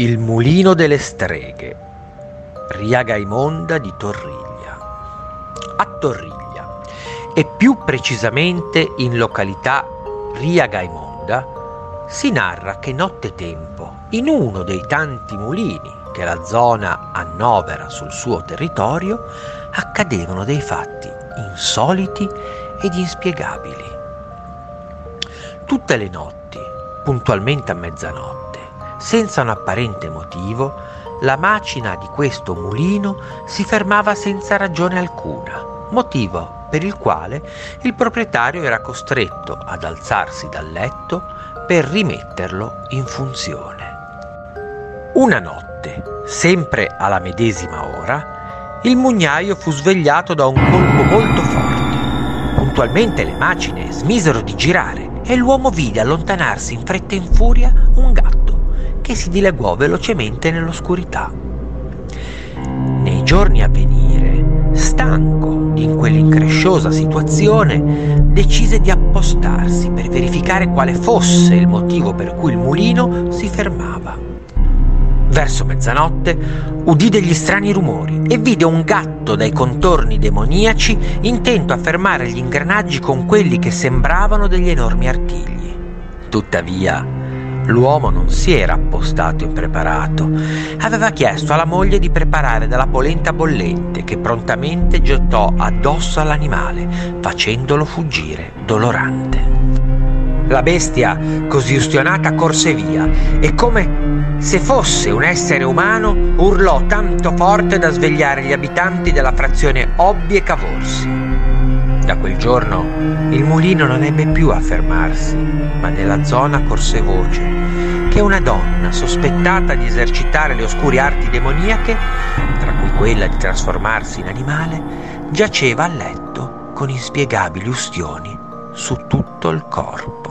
Il Mulino delle Streghe, Riagaimonda di Torriglia. A Torriglia, e più precisamente in località Riagaimonda, si narra che nottetempo, in uno dei tanti mulini che la zona annovera sul suo territorio, accadevano dei fatti insoliti ed inspiegabili. Tutte le notti, puntualmente a mezzanotte, senza un apparente motivo, la macina di questo mulino si fermava senza ragione alcuna, motivo per il quale il proprietario era costretto ad alzarsi dal letto per rimetterlo in funzione. Una notte, sempre alla medesima ora, il mugnaio fu svegliato da un colpo molto forte. Puntualmente le macine smisero di girare e l'uomo vide allontanarsi in fretta e in furia un gatto che si dileguò velocemente nell'oscurità. Nei giorni a venire, stanco di quell'incresciosa situazione, decise di appostarsi per verificare quale fosse il motivo per cui il mulino si fermava. Verso mezzanotte udì degli strani rumori e vide un gatto dai contorni demoniaci intento a fermare gli ingranaggi con quelli che sembravano degli enormi artigli. Tuttavia, l'uomo non si era appostato impreparato. Aveva chiesto alla moglie di preparare della polenta bollente, che prontamente gettò addosso all'animale, facendolo fuggire dolorante. La bestia, così ustionata, corse via e, come se fosse un essere umano, urlò tanto forte da svegliare gli abitanti della frazione Obbi e Cavorsi. Da quel giorno il mulino non ebbe più a fermarsi, ma nella zona corse voce che una donna sospettata di esercitare le oscure arti demoniache, tra cui quella di trasformarsi in animale, giaceva a letto con inspiegabili ustioni su tutto il corpo.